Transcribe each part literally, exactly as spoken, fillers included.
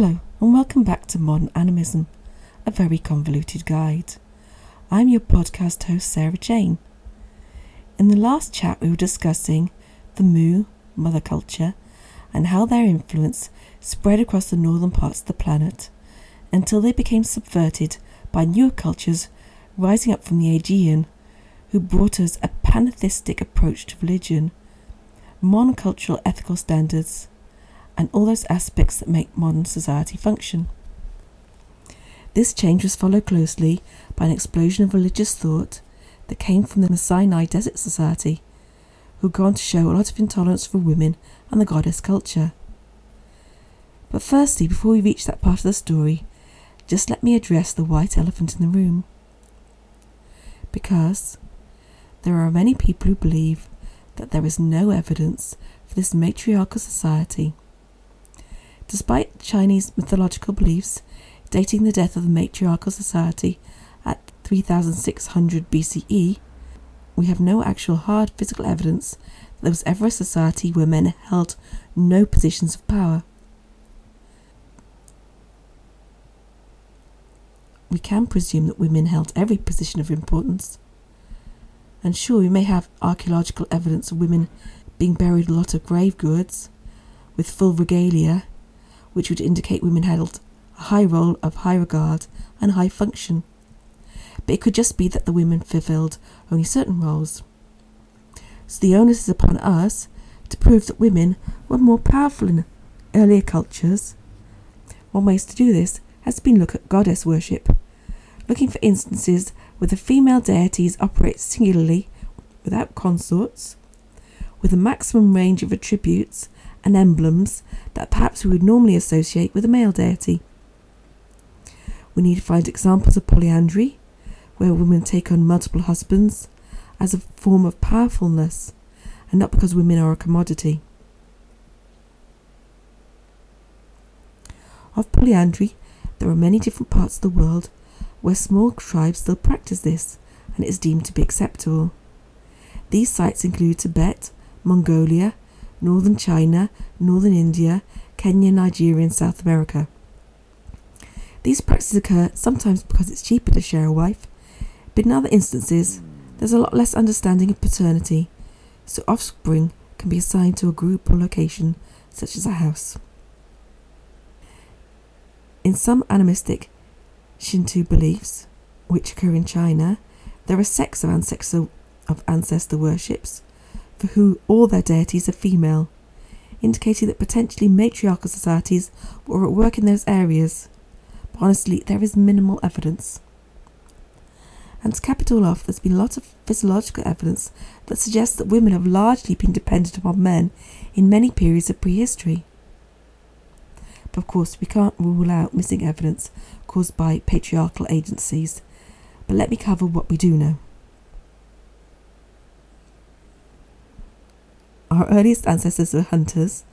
Hello and welcome back to Modern Animism, a very convoluted guide. I'm your podcast host Sarah Jane. In the last chat we were discussing the Mu, Mother Culture, and how their influence spread across the northern parts of the planet until they became subverted by newer cultures rising up from the Aegean, who brought us a pantheistic approach to religion, monocultural ethical standards, and all those aspects that make modern society function. This change was followed closely by an explosion of religious thought that came from the Sinai Desert Society, who'd gone to show a lot of intolerance for women and the goddess culture. But firstly, before we reach that part of the story, just let me address the white elephant in the room. Because there are many people who believe that there is no evidence for this matriarchal society. Despite Chinese mythological beliefs dating the death of the matriarchal society at three thousand six hundred B C E, we have no actual hard physical evidence that there was ever a society where men held no positions of power. We can presume that women held every position of importance. And sure, we may have archaeological evidence of women being buried with a lot of grave goods, with full regalia, which would indicate women held a high role of high regard and high function. But it could just be that the women fulfilled only certain roles. So the onus is upon us to prove that women were more powerful in earlier cultures. One way to do this has been look at goddess worship, looking for instances where the female deities operate singularly, without consorts, with a maximum range of attributes and emblems that perhaps we would normally associate with a male deity. We need to find examples of polyandry, where women take on multiple husbands, as a form of powerfulness, and not because women are a commodity. Of polyandry, there are many different parts of the world where small tribes still practice this, and it is deemed to be acceptable. These sites include Tibet, Mongolia, Northern China, Northern India, Kenya, Nigeria and South America. These practices occur sometimes because it's cheaper to share a wife, but in other instances there's a lot less understanding of paternity, so offspring can be assigned to a group or location such as a house. In some animistic Shinto beliefs, which occur in China, there are sects of ancestor, of ancestor worships, for who all their deities are female, indicating that potentially matriarchal societies were at work in those areas, but honestly there is minimal evidence. And to cap it all off, there's been lots of physiological evidence that suggests that women have largely been dependent upon men in many periods of prehistory. But of course we can't rule out missing evidence caused by patriarchal agencies, but let me cover what we do know. Our earliest ancestors were hunters,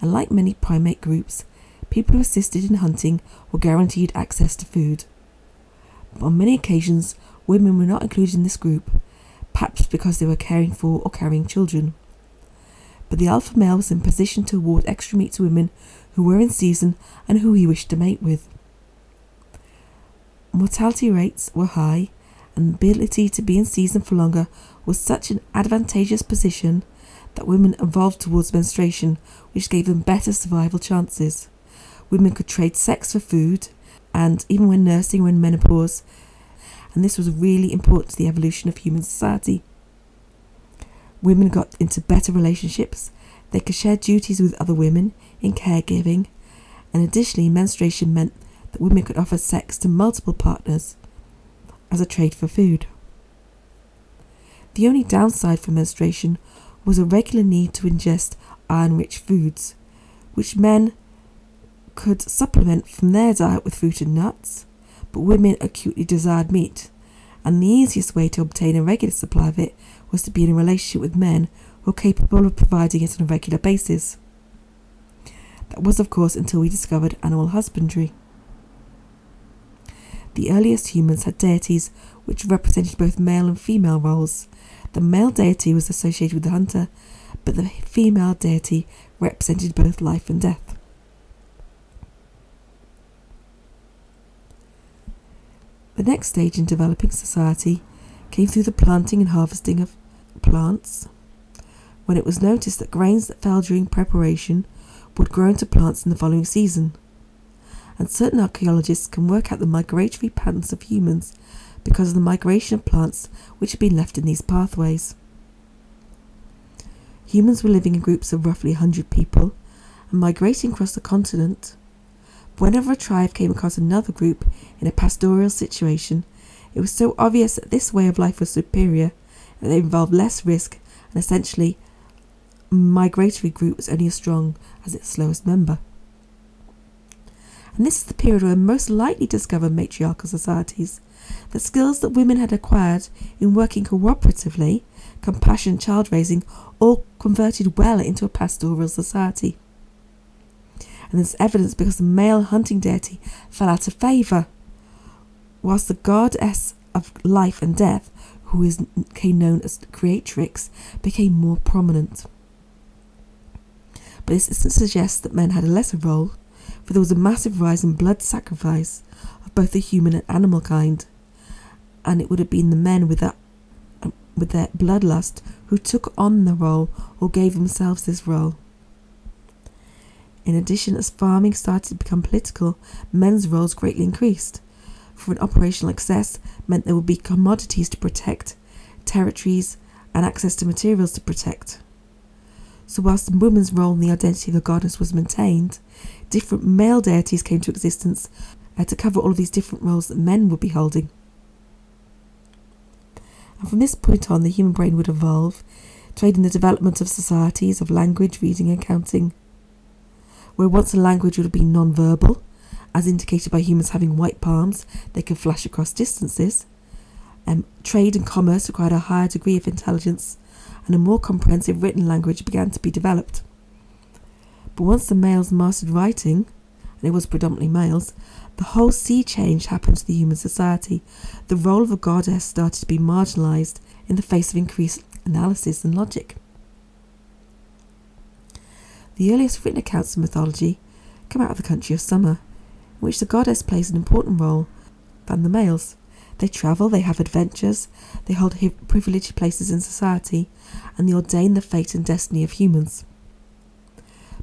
and like many primate groups, people who assisted in hunting were guaranteed access to food. But on many occasions, women were not included in this group, perhaps because they were caring for or carrying children. But the alpha male was in position to award extra meat to women who were in season and who he wished to mate with. Mortality rates were high, and the ability to be in season for longer was such an advantageous position that women evolved towards menstruation, which gave them better survival chances. Women could trade sex for food, and even when nursing or in menopause, and this was really important to the evolution of human society. Women got into better relationships, they could share duties with other women in caregiving, and additionally menstruation meant that women could offer sex to multiple partners as a trade for food. The only downside for menstruation was a regular need to ingest iron-rich foods, which men could supplement from their diet with fruit and nuts, but women acutely desired meat, and the easiest way to obtain a regular supply of it was to be in a relationship with men who were capable of providing it on a regular basis. That was, of course, until we discovered animal husbandry. The earliest humans had deities which represented both male and female roles. The male deity was associated with the hunter, but the female deity represented both life and death. The next stage in developing society came through the planting and harvesting of plants, when it was noticed that grains that fell during preparation would grow into plants in the following season. And certain archaeologists can work out the migratory patterns of humans because of the migration of plants which had been left in these pathways. Humans were living in groups of roughly one hundred people and migrating across the continent. Whenever a tribe came across another group in a pastoral situation, it was so obvious that this way of life was superior and that it involved less risk, and essentially a migratory group was only as strong as its slowest member. And this is the period where most likely discover matriarchal societies, the skills that women had acquired in working cooperatively, compassion, child raising, all converted well into a pastoral society. And there's evidence because the male hunting deity fell out of favour, whilst the goddess of life and death, who is became known as Creatrix, became more prominent. But this doesn't suggest that men had a lesser role, for there was a massive rise in blood sacrifice of both the human and animal kind, and it would have been the men with that, with their bloodlust who took on the role or gave themselves this role. In addition, as farming started to become political, men's roles greatly increased, for an operational excess meant there would be commodities to protect, territories, and access to materials to protect. So whilst the woman's role in the identity of the goddess was maintained, different male deities came to existence uh, to cover all of these different roles that men would be holding. And from this point on, the human brain would evolve, trade in the development of societies, of language, reading and counting, where once a language would have been non-verbal, as indicated by humans having white palms, they could flash across distances. Um, trade and commerce required a higher degree of intelligence, and a more comprehensive written language began to be developed. But once the males mastered writing, and it was predominantly males, the whole sea change happened to the human society. The role of a goddess started to be marginalised in the face of increased analysis and logic. The earliest written accounts of mythology come out of the country of Sumer, in which the goddess plays an important role than the males. They travel, they have adventures, they hold privileged places in society, and they ordain the fate and destiny of humans.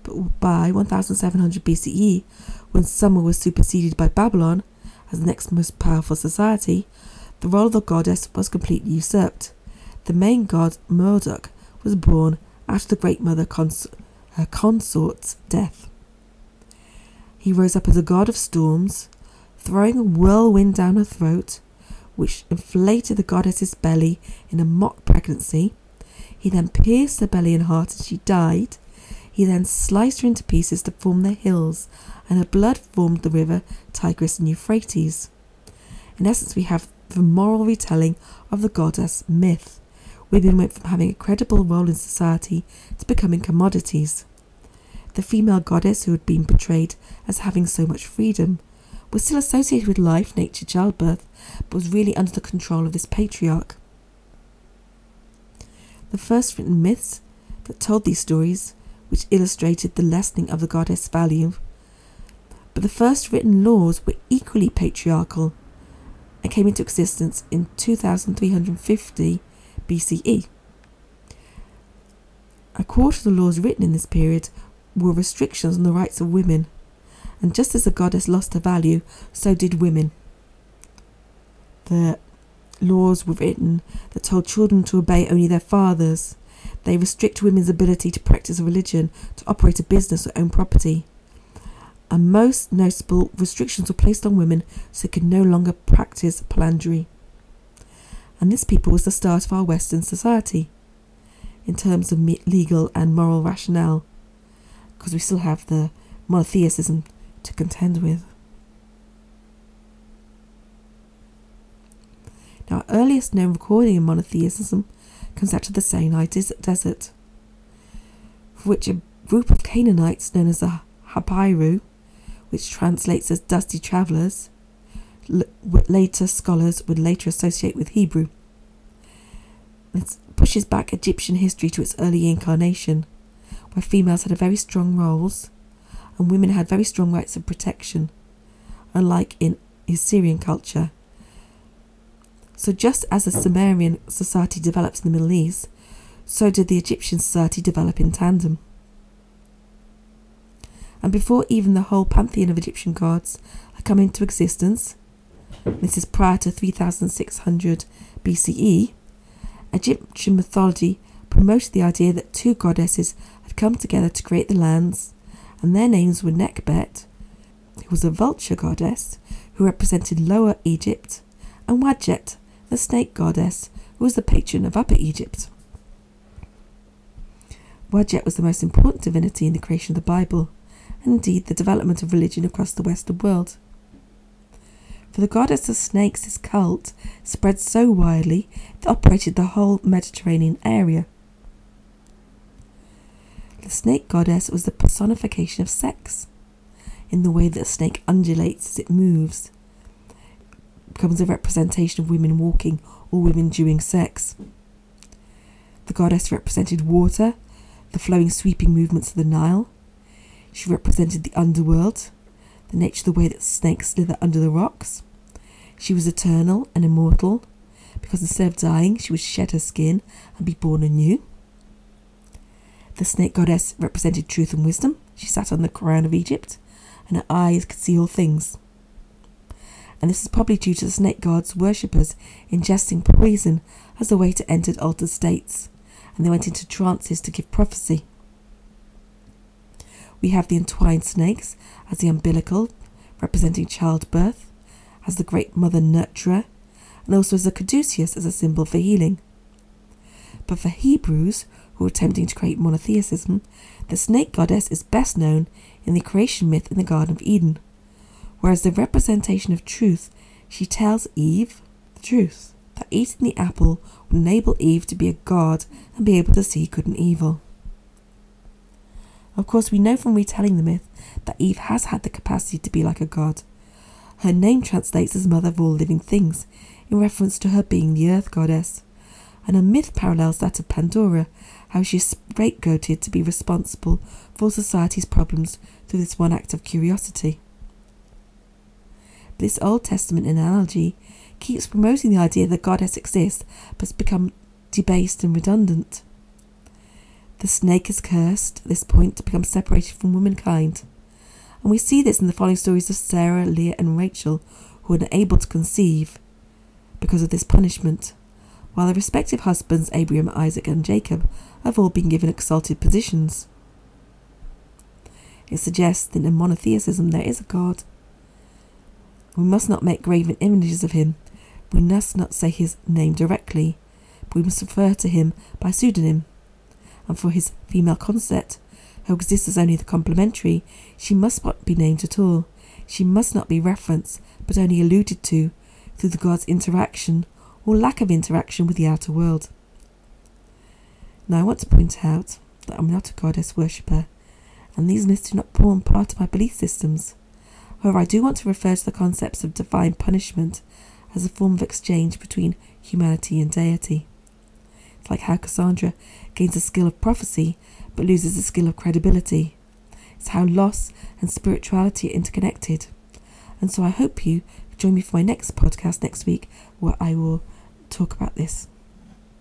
But by one thousand seven hundred B C E, when Sumer was superseded by Babylon as the next most powerful society, the role of the goddess was completely usurped. The main god, Marduk, was born after the Great Mother cons- her consort's death. He rose up as a god of storms, throwing a whirlwind down her throat, which inflated the goddess's belly in a mock pregnancy. He then pierced her belly and heart, and she died. He then sliced her into pieces to form the hills, and her blood formed the river Tigris and Euphrates. In essence, we have the moral retelling of the goddess myth. Women went from having a credible role in society to becoming commodities. The female goddess, who had been portrayed as having so much freedom, was still associated with life, nature, childbirth, but was really under the control of this patriarch. The first written myths that told these stories, which illustrated the lessening of the goddess' value, but the first written laws were equally patriarchal and came into existence in two thousand three hundred fifty B C E. A quarter of the laws written in this period were restrictions on the rights of women, and just as the goddess lost her value, so did women. The laws were written that told children to obey only their fathers. They restrict women's ability to practice a religion, to operate a business or own property. And most noticeable restrictions were placed on women so they could no longer practice polyandry. And this people was the start of our Western society, in terms of legal and moral rationale, because we still have the monotheism to contend with. Now, our earliest known recording of monotheism comes out of the Sinai Desert, for which a group of Canaanites known as the Hapiru, which translates as dusty travellers, l- later scholars would later associate with Hebrew. This pushes back Egyptian history to its early incarnation, where females had a very strong roles, and women had very strong rights of protection, unlike in Assyrian culture, So just as the Sumerian society developed in the Middle East, so did the Egyptian society develop in tandem. And before even the whole pantheon of Egyptian gods had come into existence, this is prior to three thousand six hundred B C E, Egyptian mythology promoted the idea that two goddesses had come together to create the lands, and their names were Nekhbet, who was a vulture goddess, who represented Lower Egypt, and Wadjet, the snake goddess, who was the patron of Upper Egypt. Wadjet was the most important divinity in the creation of the Bible, and indeed the development of religion across the Western world. For the goddess of snakes' cult spread so widely that it operated the whole Mediterranean area. The snake goddess was the personification of sex, in the way that a snake undulates as it moves. It becomes a representation of women walking or women doing sex. The goddess represented water, the flowing, sweeping movements of the Nile. She represented the underworld, the nature of the way that snakes slither under the rocks. She was eternal and immortal, because instead of dying, she would shed her skin and be born anew. The snake goddess represented truth and wisdom. She sat on the crown of Egypt, and her eyes could see all things. And this is probably due to the snake god's worshippers ingesting poison as a way to enter altered states, and they went into trances to give prophecy. We have the entwined snakes as the umbilical, representing childbirth, as the great mother nurturer, and also as the caduceus as a symbol for healing. But for Hebrews, who were attempting to create monotheism, the snake goddess is best known in the creation myth in the Garden of Eden, whereas the representation of truth, she tells Eve the truth, that eating the apple would enable Eve to be a god and be able to see good and evil. Of course, we know from retelling the myth that Eve has had the capacity to be like a god. Her name translates as mother of all living things, in reference to her being the earth goddess, and her myth parallels that of Pandora, how she is scapegoated to be responsible for society's problems through this one act of curiosity. This Old Testament analogy keeps promoting the idea that goddess exists, but has become debased and redundant. The snake is cursed at this point to become separated from womankind. And we see this in the following stories of Sarah, Leah and Rachel, who are unable to conceive because of this punishment, while their respective husbands, Abraham, Isaac and Jacob, have all been given exalted positions. It suggests that in monotheism there is a God. We must not make graven images of him. We must not say his name directly, but we must refer to him by pseudonym. And for his female consort, who exists as only the complementary, she must not be named at all. She must not be referenced, but only alluded to through the god's interaction or lack of interaction with the outer world. Now I want to point out that I'm not a goddess worshipper, and these myths do not form part of my belief systems. However, I do want to refer to the concepts of divine punishment as a form of exchange between humanity and deity. It's like how Cassandra gains the skill of prophecy but loses the skill of credibility. It's how loss and spirituality are interconnected. And so I hope you join me for my next podcast next week, where I will talk about this.